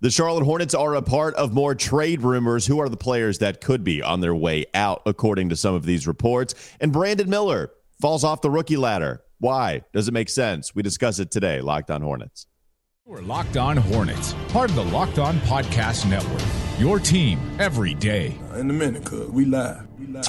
The Charlotte Hornets are a part of more trade rumors. Who are the players that could be on their way out, according to some of these reports? And Brandon Miller falls off the rookie ladder. Why? Does it make sense? We discuss it today. Locked on Hornets. We're Locked on Hornets, part of the Locked On Podcast Network. Your team every day. In a minute, cuz we live. We live.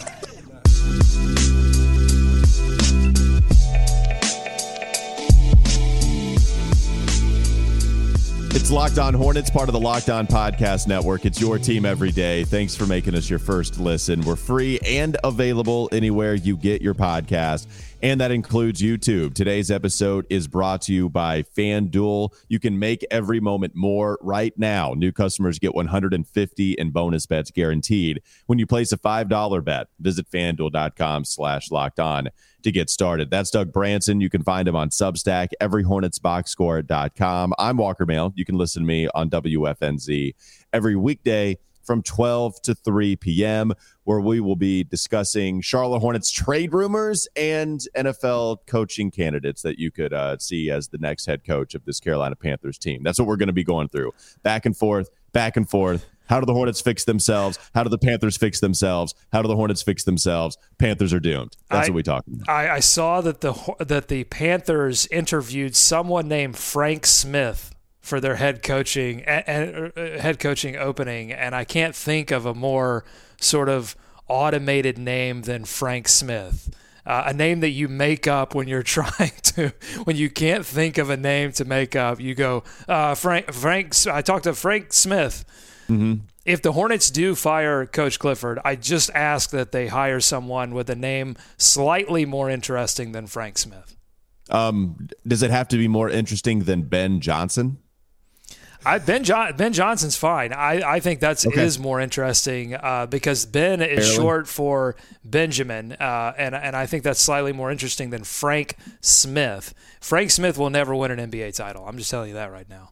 It's Locked on Hornets, part of the Locked On Podcast Network. It's your team every day. Thanks for making us your first listen. We're free and available anywhere you get your podcast, and that includes YouTube. Today's episode is brought to you by FanDuel. You can make every moment more right now. New customers get $150 in bonus bets guaranteed when you place a $5 bet. Visit FanDuel.com/lockedon to get started. That's Doug Branson. You can find him on Substack, everyhornetsboxscore.com. I'm Walker Mehl. You can listen to me on WFNZ every weekday from 12 to 3 p.m., where we will be discussing Charlotte Hornets trade rumors and NFL coaching candidates that you could see as the next head coach of this Carolina Panthers team. That's what we're going to be going through. Back and forth, back and forth. How do the Hornets fix themselves? How do the Panthers fix themselves? How do the Hornets fix themselves? Panthers are doomed. That's what we talked about. I saw that the Panthers interviewed someone named Frank Smith for their head coaching opening, and I can't think of a more sort of automated name than Frank Smith. A name that you make up when you're when you can't think of a name to make up. You go, Frank. I talked to Frank Smith. Mm-hmm. If the Hornets do fire Coach Clifford, I just ask that they hire someone with a name slightly more interesting than Frank Smith. Does it have to be more interesting than Ben Johnson? Ben Johnson's fine. I think that's okay. Is more interesting because Ben is short for Benjamin, and I think that's slightly more interesting than Frank Smith. Frank Smith will never win an NBA title. I'm just telling you that right now.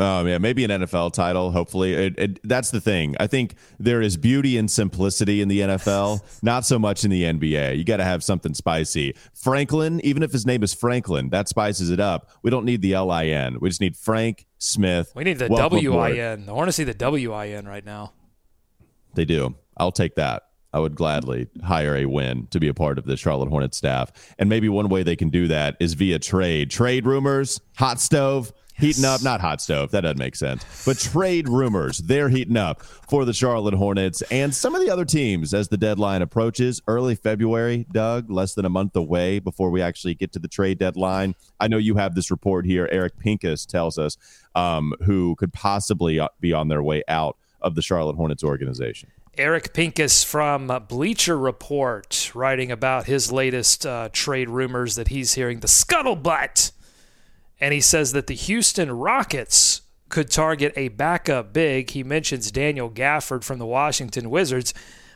Yeah, maybe an NFL title, hopefully. That's the thing. I think there is beauty and simplicity in the NFL, not so much in the NBA. You got to have something spicy. Franklin, even if his name is Franklin, that spices it up. We don't need the L-I-N. We just need Frank Smith. We need the W-I-N. I want to see the W-I-N right now. They do. I'll take that. I would gladly hire a win to be a part of the Charlotte Hornets staff. And maybe one way they can do that is via trade. Trade rumors, hot stove. Heating up, not hot stove. That doesn't make sense. But trade rumors, they're heating up for the Charlotte Hornets and some of the other teams as the deadline approaches. Early February, Doug, less than a month away before we actually get to the trade deadline. I know you have this report here. Eric Pincus tells us who could possibly be on their way out of the Charlotte Hornets organization. Eric Pincus from Bleacher Report writing about his latest trade rumors that he's hearing. The scuttlebutt. And he says that the Houston Rockets could target a backup big. He mentions Daniel Gafford from the Washington Wizards,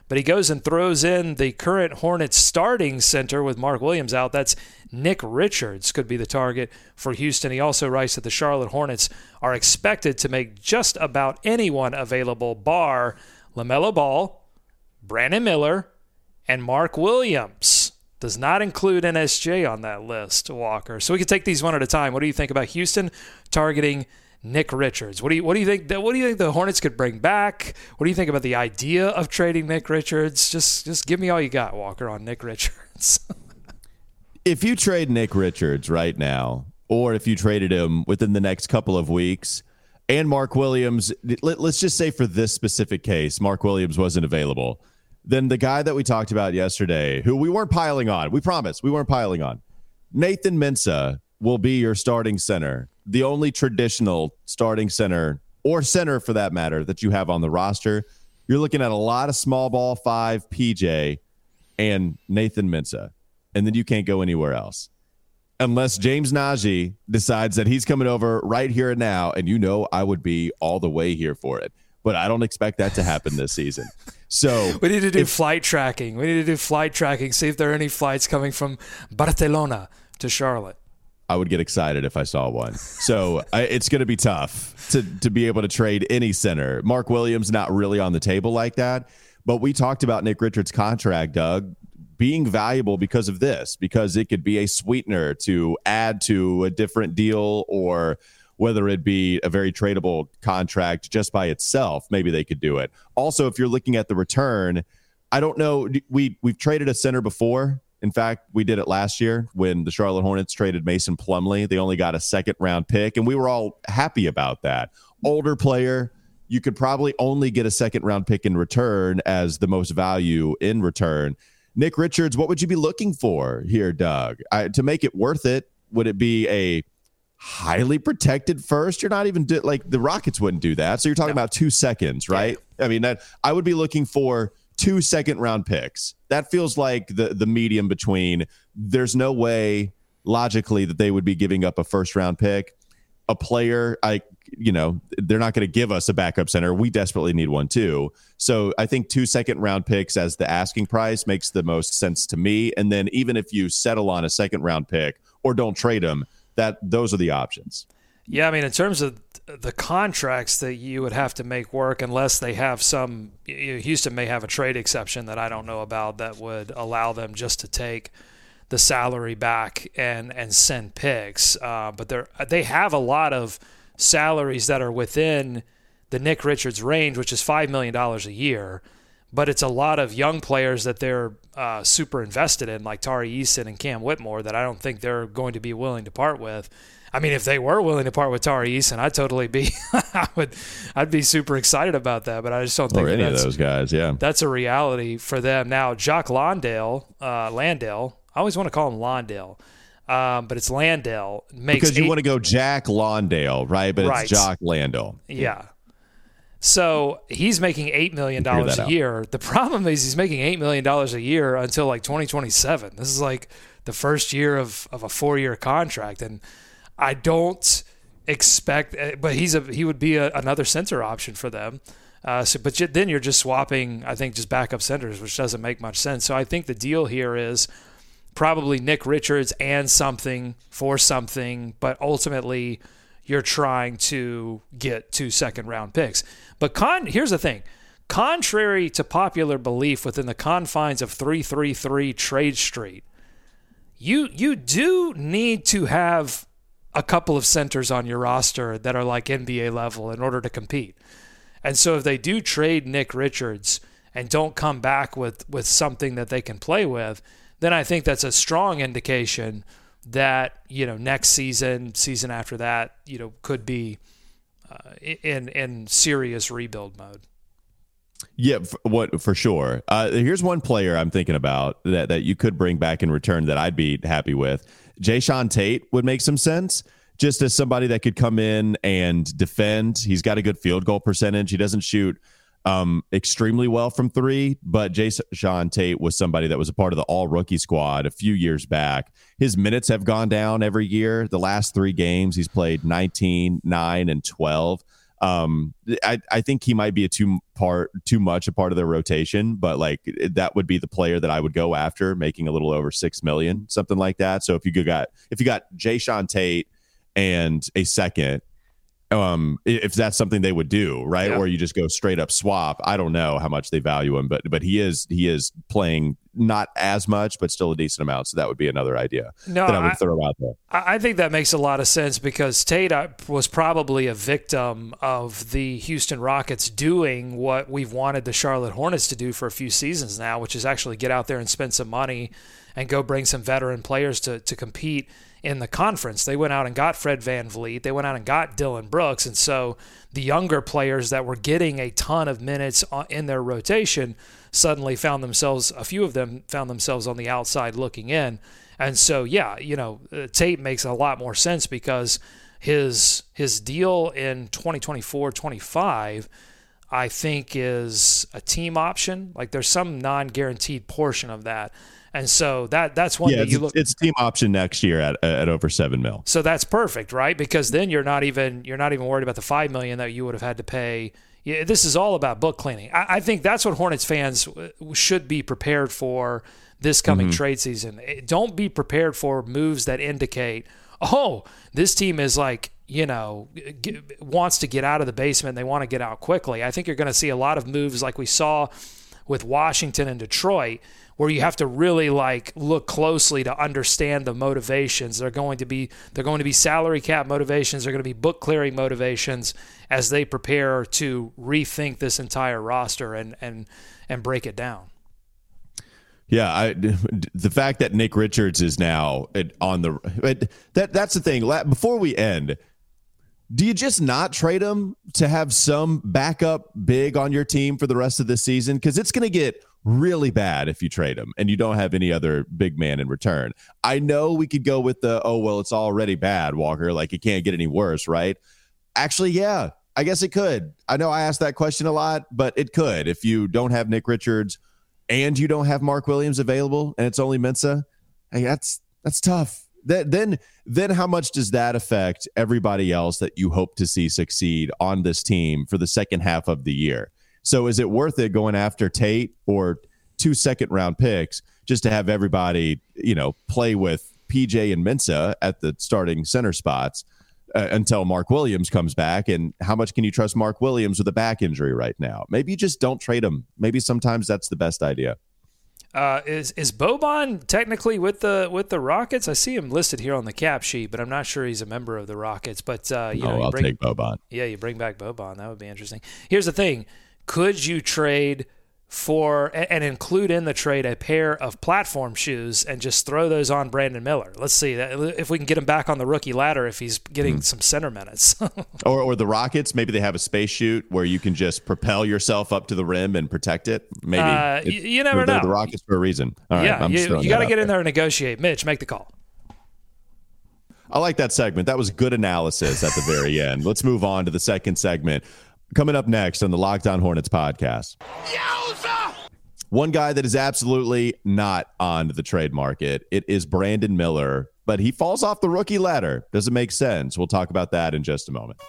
but he goes and throws in the current Hornets starting center with Mark Williams out. That's Nick Richards could be the target for Houston. He also writes that the Charlotte Hornets are expected to make just about anyone available bar LaMelo Ball, Brandon Miller, and Mark Williams. Does not include NSJ on that list, Walker. So we can take these one at a time. What do you think about Houston targeting Nick Richards? What do you think the Hornets could bring back? What do you think about the idea of trading Nick Richards? Just give me all you got, Walker, on Nick Richards. If you trade Nick Richards right now, or if you traded him within the next couple of weeks, and Mark Williams, let's just say for this specific case, Mark Williams wasn't available. Then the guy that we talked about yesterday, who we weren't piling on, we promise, we weren't piling on, Nathan Mensah will be your starting center, the only traditional starting center or center for that matter that you have on the roster. You're looking at a lot of small ball five, PJ and Nathan Mensah, and then you can't go anywhere else. Unless James Najee decides that he's coming over right here and now, and I would be all the way here for it. But I don't expect that to happen this season. So we need to do flight tracking. See if there are any flights coming from Barcelona to Charlotte. I would get excited if I saw one. So it's going to be tough to be able to trade any center. Mark Williams not really on the table like that. But we talked about Nick Richards' contract, Doug, being valuable because of this, because it could be a sweetener to add to a different deal or whether it be a very tradable contract just by itself, maybe they could do it. Also, if you're looking at the return, I don't know. We've traded a center before. In fact, we did it last year when the Charlotte Hornets traded Mason Plumlee. They only got a second-round pick, and we were all happy about that. Older player, you could probably only get a second-round pick in return as the most value in return. Nick Richards, what would you be looking for here, Doug? To make it worth it, would it be a highly protected first? You're not even like the Rockets wouldn't do that. So you're talking about 2 seconds, right? Yeah. I mean, that I would be looking for 2 second-round picks. That feels like the medium between. There's no way logically that they would be giving up a first-round pick. A player, they're not going to give us a backup center. We desperately need one too. So I think 2 second-round picks as the asking price makes the most sense to me. And then even if you settle on a second-round pick or don't trade them, those are the options. Yeah, I mean, in terms of the contracts that you would have to make work, unless they have some, Houston may have a trade exception that I don't know about that would allow them just to take the salary back and send picks. But they have a lot of salaries that are within the Nick Richards range, which is $5 million a year. But it's a lot of young players that they're super invested in, like Tari Eason and Cam Whitmore, that I don't think they're going to be willing to part with. I mean, if they were willing to part with Tari Eason, I'd be super excited about that. But I just don't think of those guys. Yeah, that's a reality for them now. Jock Landale. I always want to call him Landale, but it's Landale. Because you want to go Jack Landale, right? But right. It's Jock Landale. Yeah. So he's making $8 million a year. The problem is he's making $8 million a year until like 2027. This is like the first year of a 4-year contract. And I don't expect, but he would be another center option for them. But then you're just swapping, I think, just backup centers, which doesn't make much sense. So I think the deal here is probably Nick Richards and something for something, but ultimately you're trying to get 2 second-round picks. But here's the thing. Contrary to popular belief within the confines of 333 Trade Street, you do need to have a couple of centers on your roster that are like NBA level in order to compete. And so if they do trade Nick Richards and don't come back with something that they can play with, then I think that's a strong indication that, next season, season after that, could be in serious rebuild mode. Yeah, for sure. Here's one player I'm thinking about that you could bring back in return that I'd be happy with. Jae'Sean Tate would make some sense, just as somebody that could come in and defend. He's got a good field goal percentage. He doesn't shoot extremely well from three, but Jae'Sean Tate was somebody that was a part of the all-rookie squad a few years back. His minutes have gone down every year. The last 3 games, he's played 19, 9, and 12. I think he might be too much a part of their rotation, but like that would be the player that I would go after, making a little over $6 million, something like that. So if you got Jae'Sean Tate and a second, if that's something they would do, right? Yeah. Or you just go straight up swap. I don't know how much they value him, but he is playing not as much, but still a decent amount. So that would be another idea that I would throw out there. I think that makes a lot of sense because Tate was probably a victim of the Houston Rockets doing what we've wanted the Charlotte Hornets to do for a few seasons now, which is actually get out there and spend some money and go bring some veteran players to compete in the conference. They went out and got Fred VanVleet. They went out and got Dillon Brooks. And so the younger players that were getting a ton of minutes in their rotation suddenly a few of them found themselves on the outside looking in. And so, yeah, Tate makes a lot more sense because his deal in 2024-25, I think, is a team option. Like there's some non-guaranteed portion of that. And so that's one that you look. It's team option next year at over $7 million. So that's perfect, right? Because then you're not even worried about the $5 million that you would have had to pay. Yeah, this is all about book cleaning. I think that's what Hornets fans should be prepared for this coming trade season. Don't be prepared for moves that indicate, oh, this team is like, wants to get out of the basement. They want to get out quickly. I think you're going to see a lot of moves like we saw with Washington and Detroit, where you have to really like look closely to understand the motivations. They're going to be salary cap motivations. They're going to be book clearing motivations as they prepare to rethink this entire roster and break it down. Yeah, the fact that Nick Richards is now on the – that's the thing. Before we end, do you just not trade him to have some backup big on your team for the rest of the season? Because it's going to get really bad if you trade him and you don't have any other big man in return. I know we could go with the, oh, well, it's already bad, Walker. Like, it can't get any worse, right? Actually, yeah, I guess it could. I know I asked that question a lot, but it could. If you don't have Nick Richards – and you don't have Mark Williams available, and it's only Mensah, hey, that's tough. Then how much does that affect everybody else that you hope to see succeed on this team for the second half of the year? So is it worth it going after Tate or 2 second-round picks just to have everybody, play with PJ and Mensah at the starting center spots until Mark Williams comes back? And how much can you trust Mark Williams with a back injury right now? Maybe you just don't trade him. Maybe sometimes that's the best idea. Is Boban technically with the Rockets? I see him listed here on the cap sheet, but I'm not sure he's a member of the Rockets. But take Boban. Yeah, you bring back Boban. That would be interesting. Here's the thing: could you trade for and include in the trade a pair of platform shoes and just throw those on Brandon Miller? Let's see if we can get him back on the rookie ladder if he's getting some center minutes. or the Rockets, maybe they have a space shoot where you can just propel yourself up to the rim and protect it. Maybe you never know. The Rockets for a reason. All right, yeah, you got to get in there and negotiate. Mitch, make the call. I like that segment. That was good analysis at the very end. Let's move on to the second segment. Coming up next on the Locked On Hornets podcast. Yowza! One guy that is absolutely not on the trade market, it is Brandon Miller, but he falls off the rookie ladder. Does it make sense? We'll talk about that in just a moment.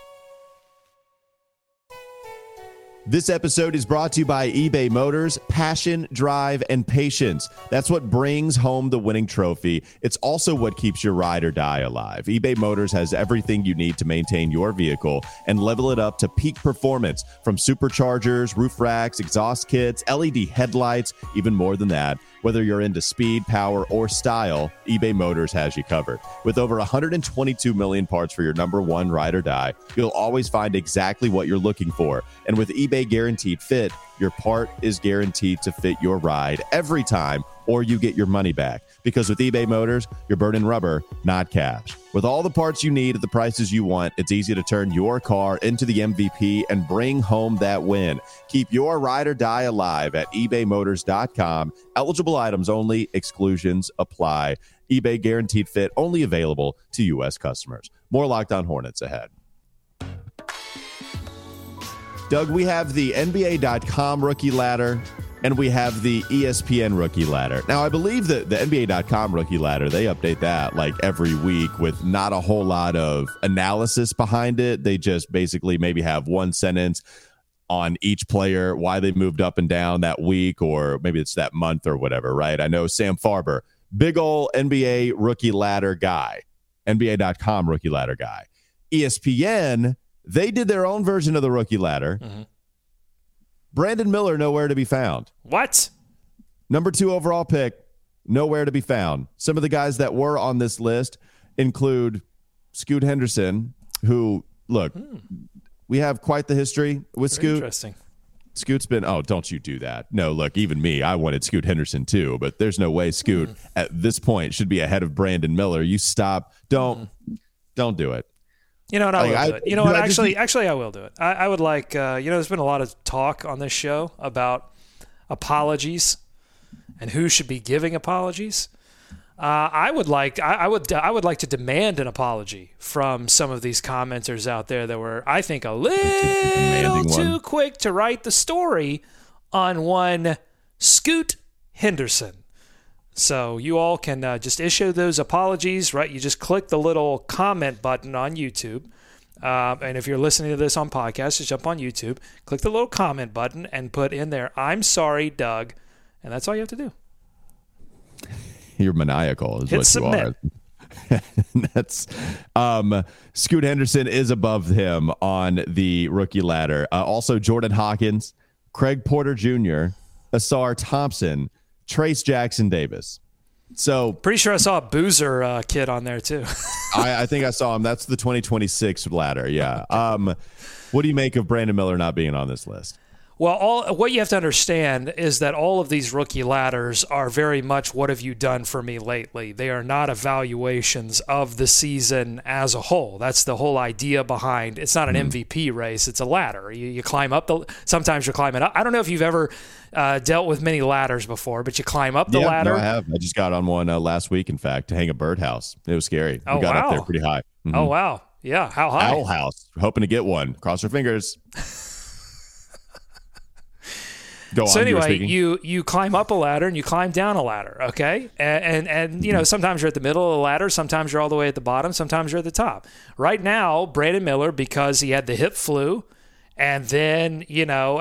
This episode is brought to you by eBay Motors. Passion, drive, and patience. That's what brings home the winning trophy. It's also what keeps your ride or die alive. eBay Motors has everything you need to maintain your vehicle and level it up to peak performance, from superchargers, roof racks, exhaust kits, LED headlights, even more than that. Whether you're into speed, power, or style, eBay Motors has you covered. With over 122 million parts for your number one ride or die, you'll always find exactly what you're looking for. And with eBay Guaranteed Fit, your part is guaranteed to fit your ride every time, or you get your money back. Because with eBay Motors, you're burning rubber, not cash. With all the parts you need at the prices you want, it's easy to turn your car into the MVP and bring home that win. Keep your ride or die alive at ebaymotors.com. Eligible items only. Exclusions apply. eBay Guaranteed Fit only available to U.S. customers. More Locked On Hornets ahead. Doug, we have the NBA.com rookie ladder, and we have the ESPN rookie ladder. Now, I believe that the NBA.com rookie ladder, they update that like every week with not a whole lot of analysis behind it. They just basically maybe have one sentence on each player, why they moved up and down that week, or maybe it's that month or whatever, right? I know Sam Farber, big ol' NBA rookie ladder guy, NBA.com rookie ladder guy. ESPN, they did their own version of the rookie ladder. Mm-hmm. Brandon Miller, nowhere to be found. What? Number 2 overall pick, nowhere to be found. Some of the guys that were on this list include Scoot Henderson, who, look, we have quite the history with Scoot. Interesting. Scoot's been, oh, don't you do that. No, look, even me, I wanted Scoot Henderson too, but there's no way Scoot at this point should be ahead of Brandon Miller. You stop. Don't do it. You know what, I will do it. You know what, actually, I will do it. I would like, there's been a lot of talk on this show about apologies and who should be giving apologies. I would like to demand an apology from some of these commenters out there that were, I think, a little too quick to write the story on one Scoot Henderson. So you all can just issue those apologies, right? You just click the little comment button on YouTube. And if you're listening to this on podcast, just jump on YouTube, click the little comment button and put in there, I'm sorry, Doug. And that's all you have to do. You're maniacal is hit what submit. You are. That's Scoot Henderson is above him on the rookie ladder. Also Jordan Hawkins, Craig Porter Jr., Isar Thompson, Trace Jackson Davis. So pretty sure I saw a Boozer kid on there too. I think I saw him. That's the 2026 ladder. Yeah. What do you make of Brandon Miller not being on this list? Well, what you have to understand is that all of these rookie ladders are very much what have you done for me lately. They are not evaluations of the season as a whole. That's the whole idea behind. It's not an MVP race. It's a ladder. You climb up. Sometimes you're climbing up. I don't know if you've ever dealt with many ladders before, but you climb up the ladder. No, I have. I just got on one last week, in fact, to hang a birdhouse. It was scary. Oh, we got up there pretty high. Mm-hmm. Oh, wow. Yeah. How high? Owl house. Hoping to get one. Cross your fingers. So anyway, you climb up a ladder and you climb down a ladder, okay? And you know, sometimes you're at the middle of the ladder, sometimes you're all the way at the bottom, sometimes you're at the top. Right now, Brandon Miller, because he had the hip flu and then, you know,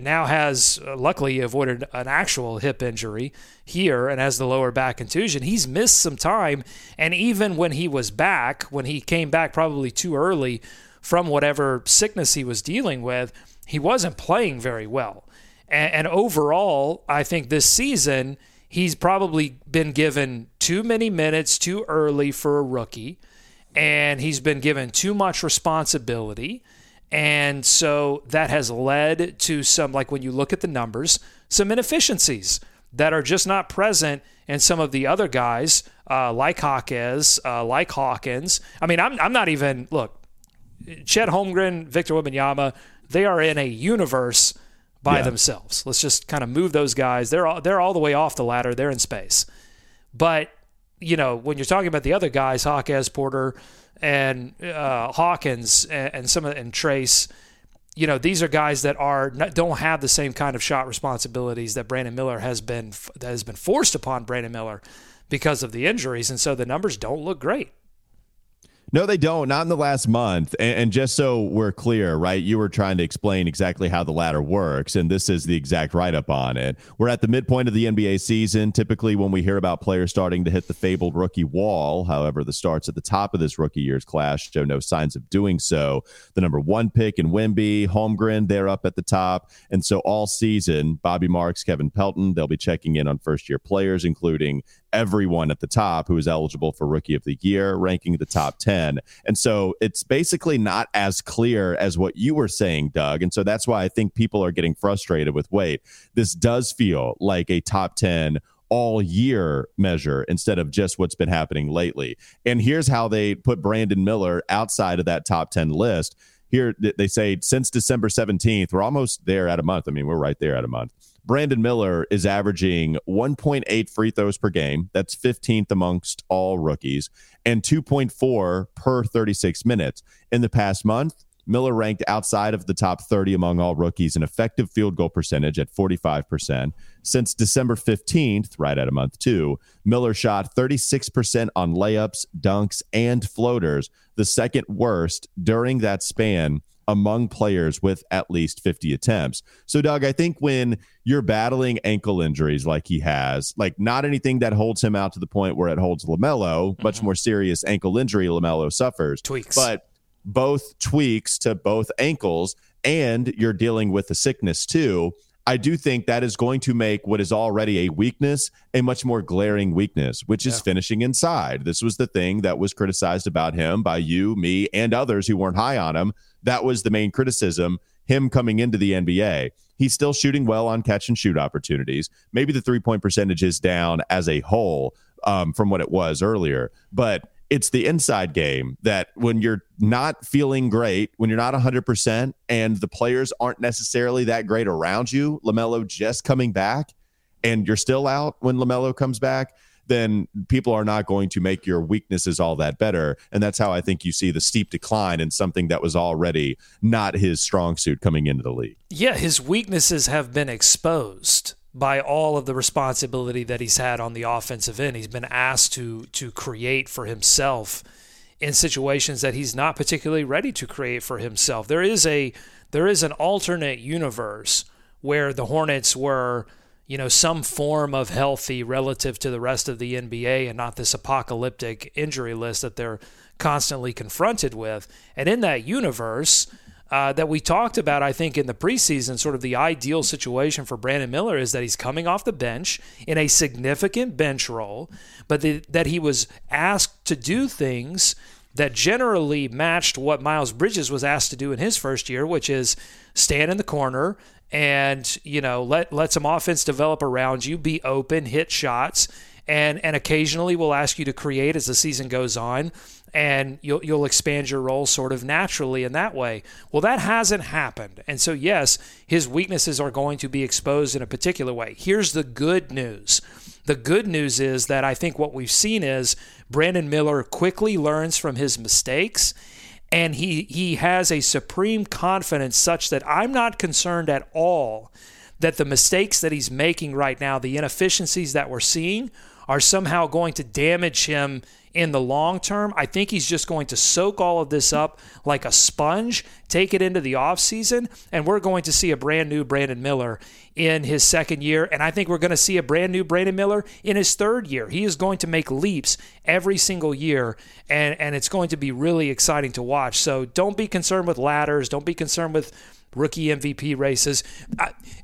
now has luckily avoided an actual hip injury here and has the lower back contusion, he's missed some time. And even when he was back, when he came back probably too early from whatever sickness he was dealing with, he wasn't playing very well. And overall, I think this season, he's probably been given too many minutes too early for a rookie, and he's been given too much responsibility. And so that has led to some, like when you look at the numbers, some inefficiencies that are just not present in some of the other guys, like Hawkins, like Hawkins. I mean, I'm not even, look, Chet Holmgren, Victor Wembanyama, they are in a universe by themselves. Let's just kind of move those guys. They're all the way off the ladder. They're in space. But, you know, when you're talking about the other guys, Hawkins, Porter, and Hawkins, and Trace, you know, these are guys that don't have the same kind of shot responsibilities that Brandon Miller has been forced upon Brandon Miller because of the injuries, and so the numbers don't look great. No, they don't. Not in the last month. And just so we're clear, right, you were trying to explain exactly how the ladder works, and this is the exact write-up on it. We're at the midpoint of the NBA season. Typically, when we hear about players starting to hit the fabled rookie wall, however, the starts at the top of this rookie year's class show no signs of doing so. The number one pick in Wemby, Holmgren, they're up at the top. And so all season, Bobby Marks, Kevin Pelton, they'll be checking in on first-year players, including everyone at the top who is eligible for Rookie of the Year, ranking the top 10. And so it's basically not as clear as what you were saying, Doug. And so that's why I think people are getting frustrated with, wait, this does feel like a top 10 all year measure instead of just what's been happening lately. And here's how they put Brandon Miller outside of that top 10 list. Here they say since December 17th, we're almost there at a month. I mean, we're right there at a month. Brandon Miller is averaging 1.8 free throws per game. That's 15th amongst all rookies and 2.4 per 36 minutes. In the past month, Miller ranked outside of the top 30 among all rookies in effective field goal percentage at 45%. Since December 15th, right at a month too, Miller shot 36% on layups, dunks, and floaters, the second worst during that span among players with at least 50 attempts. So, Doug, I think when you're battling ankle injuries like he has, like not anything that holds him out to the point where it holds LaMelo, much more serious ankle injury LaMelo suffers. Tweaks. But both tweaks to both ankles, and you're dealing with the sickness too, I do think that is going to make what is already a weakness a much more glaring weakness, which is finishing inside. This was the thing that was criticized about him by you, me, and others who weren't high on him. That was the main criticism, him coming into the NBA. He's still shooting well on catch and shoot opportunities. Maybe the 3-point percentage is down as a whole from what it was earlier, but it's the inside game that when you're not feeling great, when you're not 100% and the players aren't necessarily that great around you, LaMelo just coming back and you're still out when LaMelo comes back, then people are not going to make your weaknesses all that better. And that's how I think you see the steep decline in something that was already not his strong suit coming into the league. Yeah, his weaknesses have been exposed by all of the responsibility that he's had on the offensive end. He's been asked to create for himself in situations that he's not particularly ready to create for himself. There is an alternate universe where the Hornets were, you know, some form of healthy relative to the rest of the NBA and not this apocalyptic injury list that they're constantly confronted with. And in that universe, that we talked about, I think, in the preseason, sort of the ideal situation for Brandon Miller is that he's coming off the bench in a significant bench role, but that he was asked to do things that generally matched what Miles Bridges was asked to do in his first year, which is stand in the corner and, you know, let some offense develop around you, be open, hit shots, and occasionally we'll ask you to create as the season goes on, and you'll expand your role sort of naturally in that way. Well, that hasn't happened. And so, yes, his weaknesses are going to be exposed in a particular way. Here's the good news. The good news is that I think what we've seen is Brandon Miller quickly learns from his mistakes, and he has a supreme confidence such that I'm not concerned at all that the mistakes that he's making right now, the inefficiencies that we're seeing, are somehow going to damage him in the long term. I think he's just going to soak all of this up like a sponge, take it into the offseason, and we're going to see a brand new Brandon Miller in his second year. And I think we're going to see a brand new Brandon Miller in his third year. He is going to make leaps every single year, and it's going to be really exciting to watch. So don't be concerned with ladders. Don't be concerned with rookie MVP races.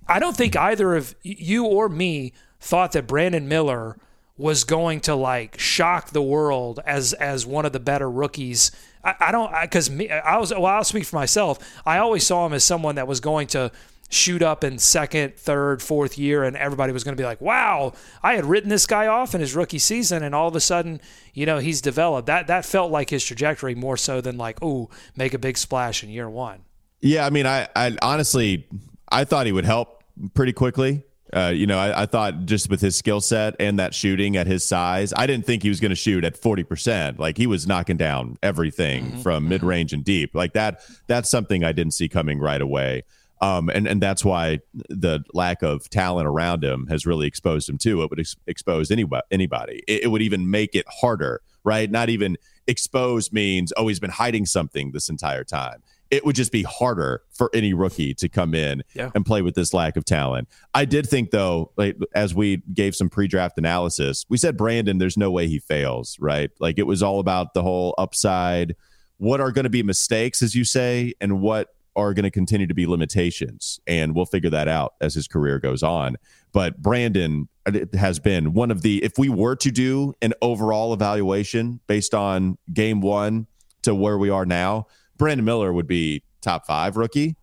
I don't think either of you or me thought that Brandon Miller was going to like shock the world as one of the better rookies. I'll speak for myself. I always saw him as someone that was going to shoot up in second, third, fourth year, and everybody was going to be like, wow, I had written this guy off in his rookie season, and all of a sudden, you know, he's developed. That felt like his trajectory more so than like, ooh, make a big splash in year one. Yeah, I mean, I honestly, I thought he would help pretty quickly. I thought just with his skill set and that shooting at his size, I didn't think he was going to shoot at 40%. Like, he was knocking down everything from mid-range and deep. Like that's something I didn't see coming right away. And that's why the lack of talent around him has really exposed him too. It would expose anybody. It would even make it harder, right? Not even expose means, oh, he's been hiding something this entire time. It would just be harder for any rookie to come in and play with this lack of talent. I did think, though, like, as we gave some pre-draft analysis, we said, Brandon, there's no way he fails, right? Like, it was all about the whole upside. What are going to be mistakes, as you say, and what are going to continue to be limitations? And we'll figure that out as his career goes on. But Brandon has been one of the, if we were to do an overall evaluation based on game one to where we are now, Brandon Miller would be top 5 rookie.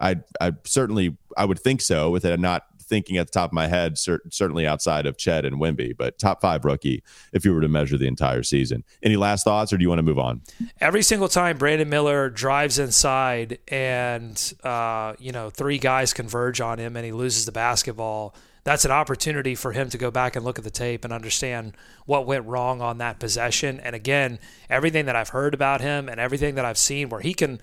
I would think so, with it. I'm not thinking at the top of my head, certainly outside of Chet and Wemby, but top 5 rookie if you were to measure the entire season. Any last thoughts, or do you want to move on? Every single time Brandon Miller drives inside and, three guys converge on him and he loses the basketball, that's an opportunity for him to go back and look at the tape and understand what went wrong on that possession. And again, everything that I've heard about him and everything that I've seen, where he can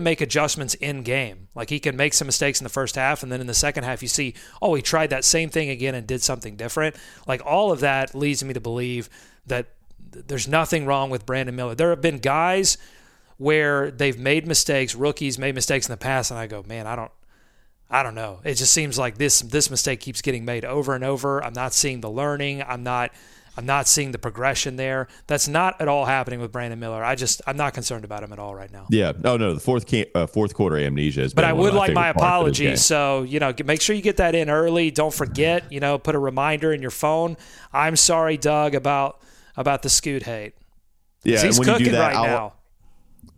make adjustments in game. Like, he can make some mistakes in the first half, and then in the second half you see, oh, he tried that same thing again and did something different. Like, all of that leads me to believe that there's nothing wrong with Brandon Miller. There have been guys where they've made mistakes, rookies made mistakes in the past, and I go, man, I don't know. It just seems like this mistake keeps getting made over and over. I'm not seeing the learning. I'm not seeing the progression there. That's not at all happening with Brandon Miller. I'm not concerned about him at all right now. Yeah. Oh, no. The fourth quarter amnesia is. But I would like my apology. So, make sure you get that in early. Don't forget, put a reminder in your phone. I'm sorry, Doug, about the Scoot hate. Yeah. He's cooking right now.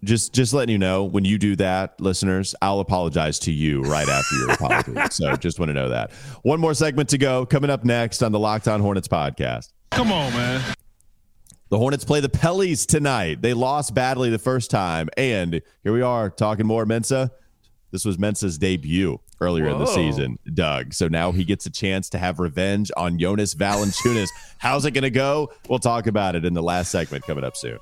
Just letting you know, when you do that, listeners, I'll apologize to you right after your apology. So just want to know that. One more segment to go. Coming up next on the Locked On Hornets podcast. Come on, man. The Hornets play the Pellies tonight. They lost badly the first time. And here we are talking more Mensah. This was Mensah's debut earlier in the season, Doug. So now he gets a chance to have revenge on Jonas Valanciunas. How's it going to go? We'll talk about it in the last segment coming up soon.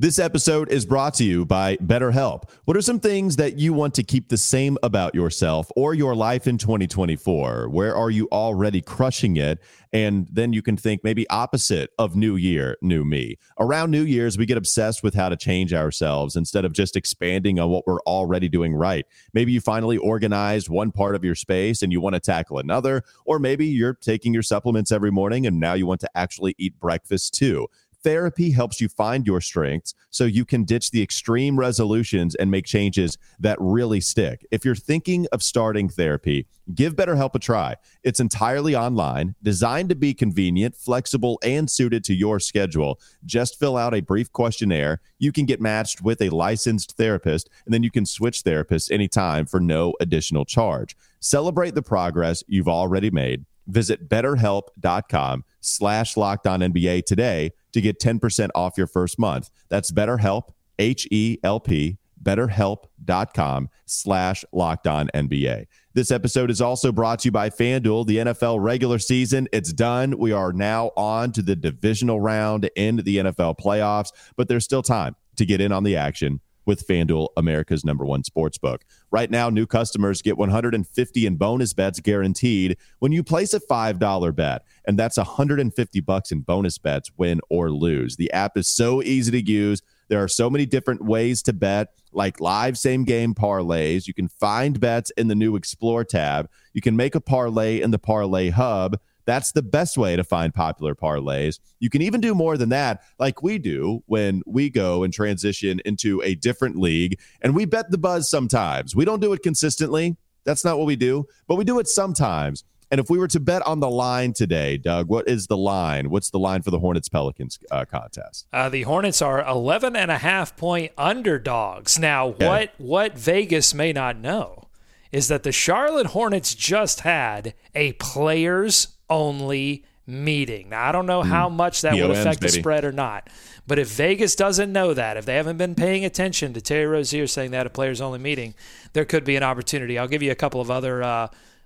This episode is brought to you by BetterHelp. What are some things that you want to keep the same about yourself or your life in 2024? Where are you already crushing it? And then you can think maybe opposite of new year, new me. Around New Year's, we get obsessed with how to change ourselves instead of just expanding on what we're already doing right. Maybe you finally organized one part of your space and you want to tackle another, or maybe you're taking your supplements every morning and now you want to actually eat breakfast too. Therapy helps you find your strengths so you can ditch the extreme resolutions and make changes that really stick. If you're thinking of starting therapy, give BetterHelp a try. It's entirely online, designed to be convenient, flexible, and suited to your schedule. Just fill out a brief questionnaire. You can get matched with a licensed therapist, and then you can switch therapists anytime for no additional charge. Celebrate the progress you've already made. Visit BetterHelp.com/LockedOnNBA today to get 10% off your first month. That's BetterHelp, H-E-L-P, BetterHelp.com/LockedOnNBA. This episode is also brought to you by FanDuel. The NFL regular season, it's done. We are now on to the divisional round to end the NFL playoffs, but there's still time to get in on the action with FanDuel, America's #1 sportsbook. Right now, new customers get $150 in bonus bets guaranteed when you place a $5 bet, and that's $150 in bonus bets, win or lose. The app is so easy to use. There are so many different ways to bet, like live same-game parlays. You can find bets in the new Explore tab. You can make a parlay in the Parlay Hub. That's the best way to find popular parlays. You can even do more than that, like we do when we go and transition into a different league, and we bet the buzz sometimes. We don't do it consistently. That's not what we do, but we do it sometimes. And if we were to bet on the line today, Doug, what is the line? What's the line for the Hornets-Pelicans contest? The Hornets are 11.5-point underdogs. Now, okay, what Vegas may not know is that the Charlotte Hornets just had a players only meeting. Now, I don't know how much that would affect the spread or not, but if Vegas doesn't know that, if they haven't been paying attention to Terry Rozier saying that at a players only meeting, there could be an opportunity. I'll give you a couple of other,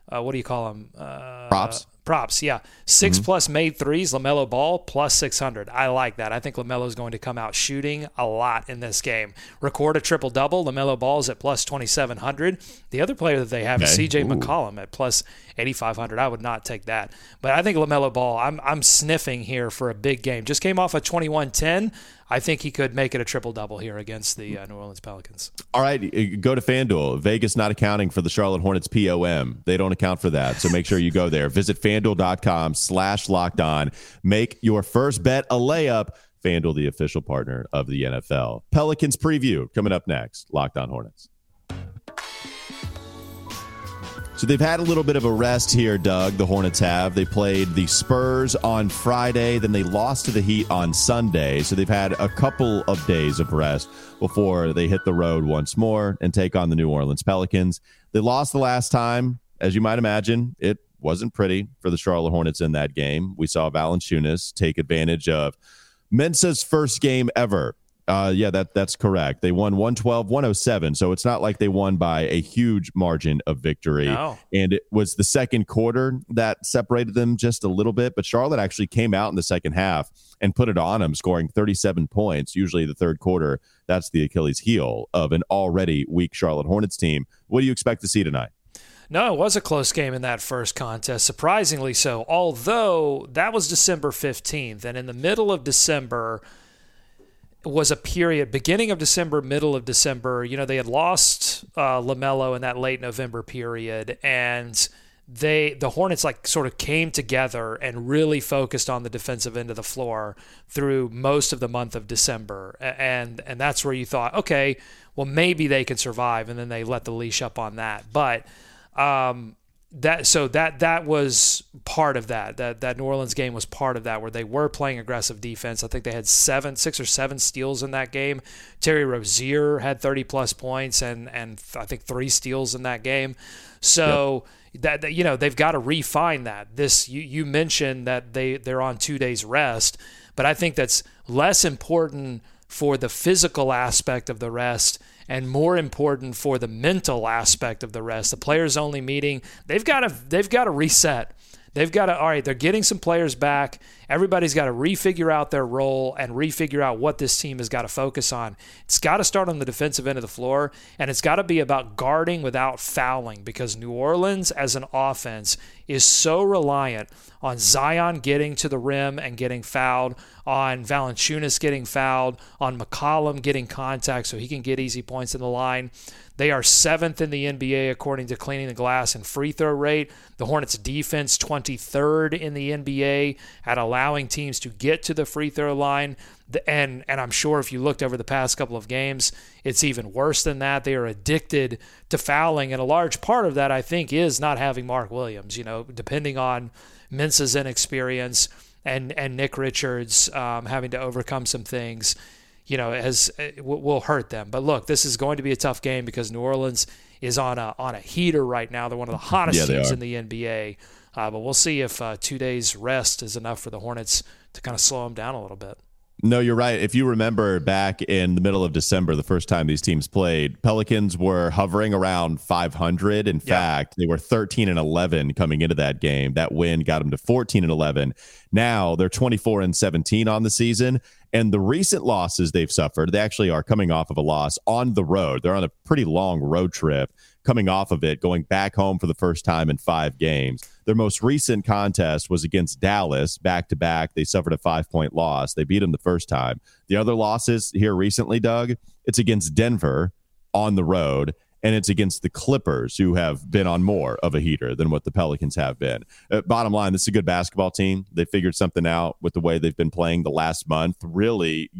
what do you call them? Props. Props, yeah. 6+ made threes, LaMelo Ball, +600. I like that. I think LaMelo's going to come out shooting a lot in this game. Record a triple-double. LaMelo Ball's at +2,700. The other player that they have is CJ McCollum at +8,500. I would not take that. But I think LaMelo Ball, I'm sniffing here for a big game. Just came off a 21-10. I think he could make it a triple-double here against the New Orleans Pelicans. All right, go to FanDuel. Vegas not accounting for the Charlotte Hornets POM. They don't account for that, so make sure you go there. Visit FanDuel.com/LockedOn. Make your first bet a layup. FanDuel, the official partner of the NFL. Pelicans preview coming up next. Locked on Hornets. So they've had a little bit of a rest here, Doug. The Hornets have. They played the Spurs on Friday, then they lost to the Heat on Sunday. So they've had a couple of days of rest before they hit the road once more and take on the New Orleans Pelicans. They lost the last time, as you might imagine. It wasn't pretty for the Charlotte Hornets in that game. We saw Valanciunas take advantage of Mensah's first game ever. Yeah, that's correct. They won 112-107, so it's not like they won by a huge margin of victory. No. And it was the second quarter that separated them just a little bit, but Charlotte actually came out in the second half and put it on them, scoring 37 points. Usually the third quarter, that's the Achilles heel of an already weak Charlotte Hornets team. What do you expect to see tonight? No, it was a close game in that first contest, surprisingly so, although that was December 15th, and in the middle of December was a period, beginning of December, middle of December, you know, they had lost LaMelo in that late November period, and the Hornets like sort of came together and really focused on the defensive end of the floor through most of the month of December, and that's where you thought, okay, well, maybe they could survive, and then they let the leash up on that, but that was part of that New Orleans game was part of that, where they were playing aggressive defense. I think they had six or seven steals in that game. Terry Rozier had 30+ points and I think 3 steals in that game. So yep, that you know, they've got to refine that. This you mentioned that they're on 2 days rest, but I think that's less important for the physical aspect of the rest and more important for the mental aspect of the rest. The players only meeting, they've got to reset. They've got to, all right, they're getting some players back. Everybody's got to refigure out their role and refigure out what this team has got to focus on. It's got to start on the defensive end of the floor, and it's got to be about guarding without fouling, because New Orleans as an offense is so reliant on Zion getting to the rim and getting fouled, on Valanciunas getting fouled, on McCollum getting contact so he can get easy points in the line. They are 7th in the NBA according to cleaning the glass and free throw rate. The Hornets defense 23rd in the NBA at allowing allowing teams to get to the free throw line. And I'm sure if you looked over the past couple of games, it's even worse than that. They are addicted to fouling, and a large part of that, I think, is not having Mark Williams, you know, depending on Mensah's inexperience and Nick Richards having to overcome some things, you know, will hurt them. But look, this is going to be a tough game because New Orleans is on a heater right now. They're one of the hottest teams in the NBA. But we'll see if 2 days rest is enough for the Hornets to kind of slow them down a little bit. No, you're right. If you remember back in the middle of December, the first time these teams played, Pelicans were hovering around 500. In fact, they were 13-11 coming into that game. That win got them to 14-11. Now they're 24-17 on the season. And the recent losses they've suffered, they actually are coming off of a loss on the road. They're on a pretty long road trip, coming off of it, going back home for the first time in 5 games. Their most recent contest was against Dallas, back-to-back. They suffered a 5-point loss. They beat them the first time. The other losses here recently, Doug, it's against Denver on the road, and it's against the Clippers, who have been on more of a heater than what the Pelicans have been. Bottom line, this is a good basketball team. They figured something out with the way they've been playing the last month, really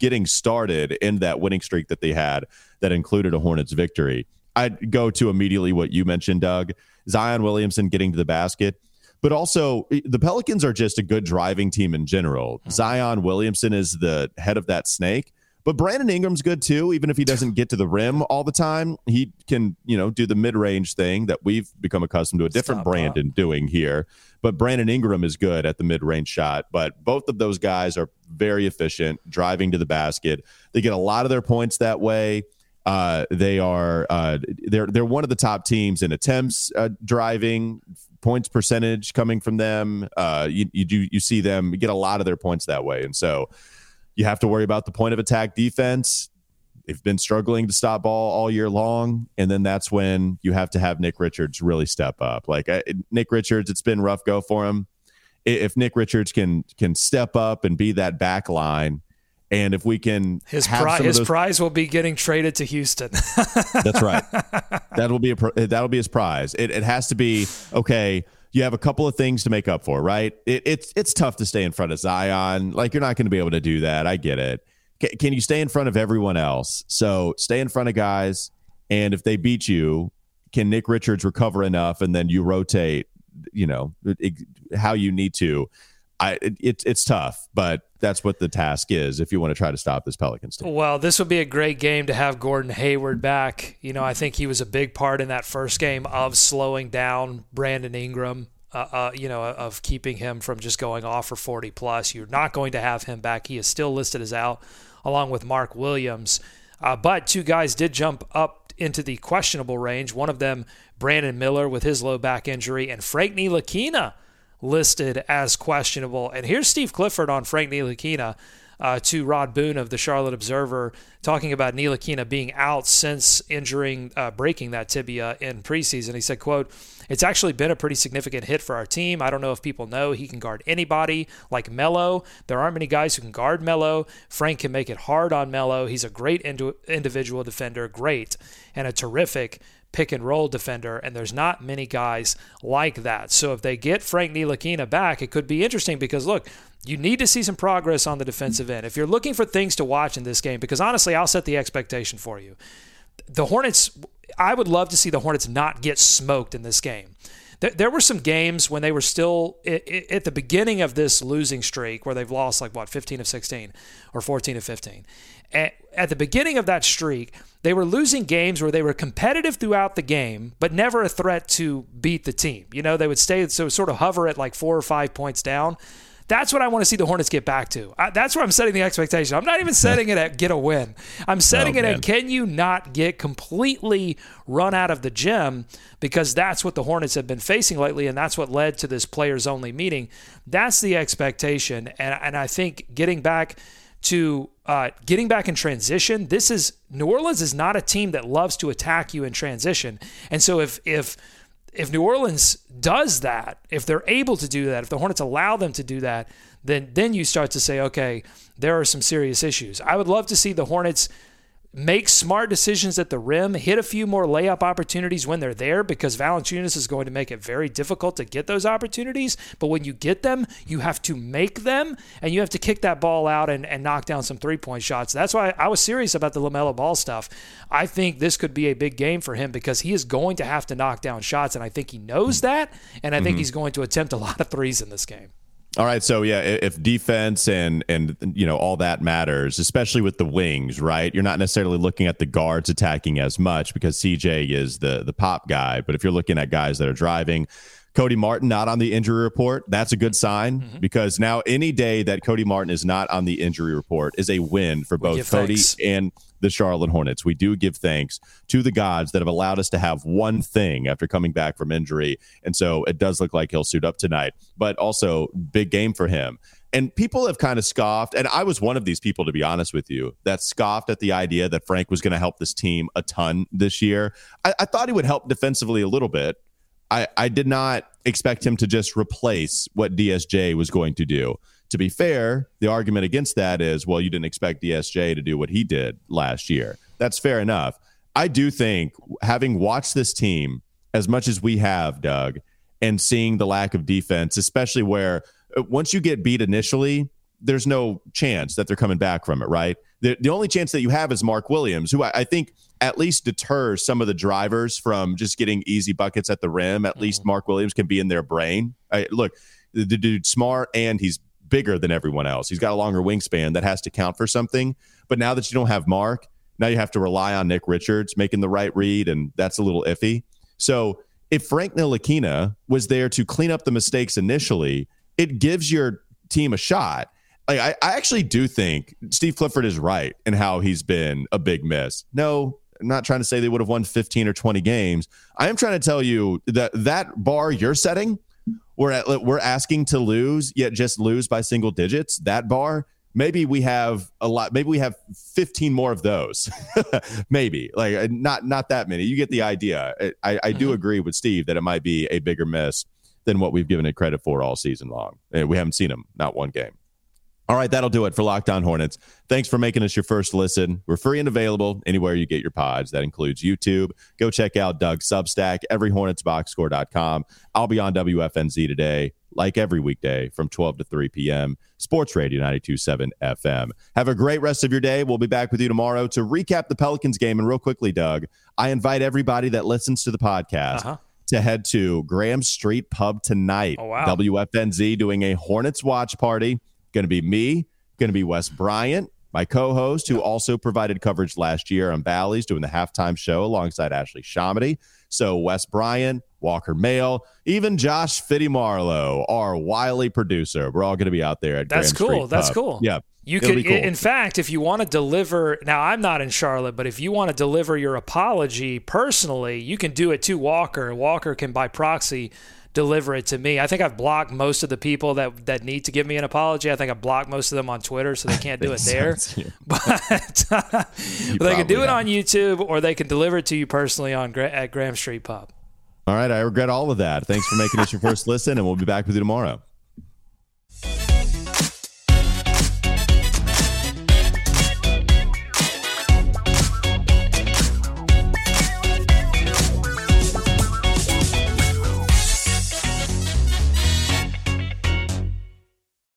getting started in that winning streak that they had that included a Hornets victory. I'd go to immediately what you mentioned, Doug. Zion Williamson getting to the basket. But also, the Pelicans are just a good driving team in general. Zion Williamson is the head of that snake. But Brandon Ingram's good, too. Even if he doesn't get to the rim all the time, he can, you know, do the mid-range thing that we've become accustomed to a different Brandon doing here. But Brandon Ingram is good at the mid-range shot. But both of those guys are very efficient driving to the basket. They get a lot of their points that way. They're one of the top teams in attempts, driving, points percentage coming from them. You see them get a lot of their points that way. And so you have to worry about the point of attack defense. They've been struggling to stop ball all year long. And then that's when you have to have Nick Richards really step up. Like Nick Richards, it's been rough go for him. If Nick Richards can step up and be that back line, and if we can, his prize will be getting traded to Houston. That's right. That'll be his prize. It has to be okay. You have a couple of things to make up for, right? It's tough to stay in front of Zion. Like, you're not going to be able to do that. I get it. Can you stay in front of everyone else? So stay in front of guys. And if they beat you, can Nick Richards recover enough? And then you rotate, you know, how you need to. It's tough, but that's what the task is if you want to try to stop this Pelicans team. Well, this would be a great game to have Gordon Hayward back. You know, I think he was a big part in that first game of slowing down Brandon Ingram, of keeping him from just going off for 40-plus. You're not going to have him back. He is still listed as out, along with Mark Williams. But two guys did jump up into the questionable range. One of them, Brandon Miller, with his low back injury, and Frank Ntilikina, listed as questionable. And here's Steve Clifford on Frank Ntilikina to Rod Boone of the Charlotte Observer, talking about Ntilikina being out since breaking that tibia in preseason. He said, quote, "It's actually been a pretty significant hit for our team. I don't know if people know he can guard anybody like Melo. There aren't many guys who can guard Melo. Frank can make it hard on Melo. He's a great individual defender, great, and a terrific pick and roll defender, and there's not many guys like that." So if they get Frank Ntilikina back, it could be interesting because, look, you need to see some progress on the defensive end. If you're looking for things to watch in this game, because honestly, I'll set the expectation for you. The Hornets, I would love to see the Hornets not get smoked in this game. There were some games when they were still at the beginning of this losing streak where they've lost 15 of 16 or 14 of 15. At the beginning of that streak, they were losing games where they were competitive throughout the game, but never a threat to beat the team. You know, they would stay, so sort of hover at 4 or 5 points down. That's what I want to see the Hornets get back to. That's where I'm setting the expectation. I'm not even setting it at get a win. I'm setting it at, can you not get completely run out of the gym? Because that's what the Hornets have been facing lately, and that's what led to this players-only meeting. That's the expectation, and I think getting back in transition. New Orleans is not a team that loves to attack you in transition. And so if New Orleans does that, if they're able to do that, if the Hornets allow them to do that, then you start to say, okay, there are some serious issues. I would love to see the Hornets make smart decisions at the rim, hit a few more layup opportunities when they're there, because Valanciunas is going to make it very difficult to get those opportunities. But when you get them, you have to make them, and you have to kick that ball out and knock down some three-point shots. That's why I was serious about the LaMelo Ball stuff. I think this could be a big game for him because he is going to have to knock down shots, and I think he knows that, and I think he's going to attempt a lot of threes in this game. All right, so yeah, if defense and you know all that matters, especially with the wings, right? You're not necessarily looking at the guards attacking as much because CJ is the pop guy, but if you're looking at guys that are driving, Cody Martin not on the injury report, that's a good sign because now any day that Cody Martin is not on the injury report is a win for both Cody and the Charlotte Hornets. We do give thanks to the gods that have allowed us to have one thing after coming back from injury. And so it does look like he'll suit up tonight, but also big game for him. And people have kind of scoffed, and I was one of these people, to be honest with you, that scoffed at the idea that Frank was going to help this team a ton this year. I thought he would help defensively a little bit. I did not expect him to just replace what DSJ was going to do. To be fair, the argument against that is, well, you didn't expect DSJ to do what he did last year. That's fair enough. I do think, having watched this team as much as we have, Doug, and seeing the lack of defense, especially where once you get beat initially, there's no chance that they're coming back from it, right? The only chance that you have is Mark Williams, who I think at least deters some of the drivers from just getting easy buckets at the rim. At least Mark Williams can be in their brain. Look, the dude's smart, and he's bigger than everyone else. He's got a longer wingspan that has to count for something. But now that you don't have Mark, now you have to rely on Nick Richards making the right read, and that's a little iffy. So if Frank Ntilikina was there to clean up the mistakes initially, it gives your team a shot. Like I actually do think Steve Clifford is right in how he's been a big miss. No, I'm not trying to say they would have won 15 or 20 games. I am trying to tell you that bar you're setting, we're asking to lose, yet just lose by single digits. That bar, maybe we have a lot. Maybe we have 15 more of those. Maybe like not that many. You get the idea. I do agree with Steve that it might be a bigger miss than what we've given it credit for all season long. And we haven't seen him, not one game. All right, that'll do it for Locked On Hornets. Thanks for making us your first listen. We're free and available anywhere you get your pods. That includes YouTube. Go check out Doug's Substack, everyhornetsboxscore.com. I'll be on WFNZ today, like every weekday, from 12 to 3 p.m., Sports Radio 92.7 FM. Have a great rest of your day. We'll be back with you tomorrow to recap the Pelicans game. And real quickly, Doug, I invite everybody that listens to the podcast to head to Graham Street Pub tonight. Oh, wow. WFNZ doing a Hornets watch party. Going to be me, going to be Wes Bryant, my co-host, who also provided coverage last year on Bally's, doing the halftime show alongside Ashley Shamity. So Wes Bryant, Walker Mehl, even Josh Fitty-Marlowe, our wily producer. We're all going to be out there at Graham Street Pub. That's cool. Yeah. You could, cool. In fact, if you want to deliver, now I'm not in Charlotte, but if you want to deliver your apology personally, you can do it to Walker. Walker can, by proxy, deliver it to me. I think I've blocked most of the people that need to give me an apology. I think I blocked most of them on Twitter, so they can't do it there. But they can do it on YouTube, or they can deliver it to you personally at Graham Street Pub. All right, I regret all of that. Thanks for making us your first listen, and we'll be back with you tomorrow.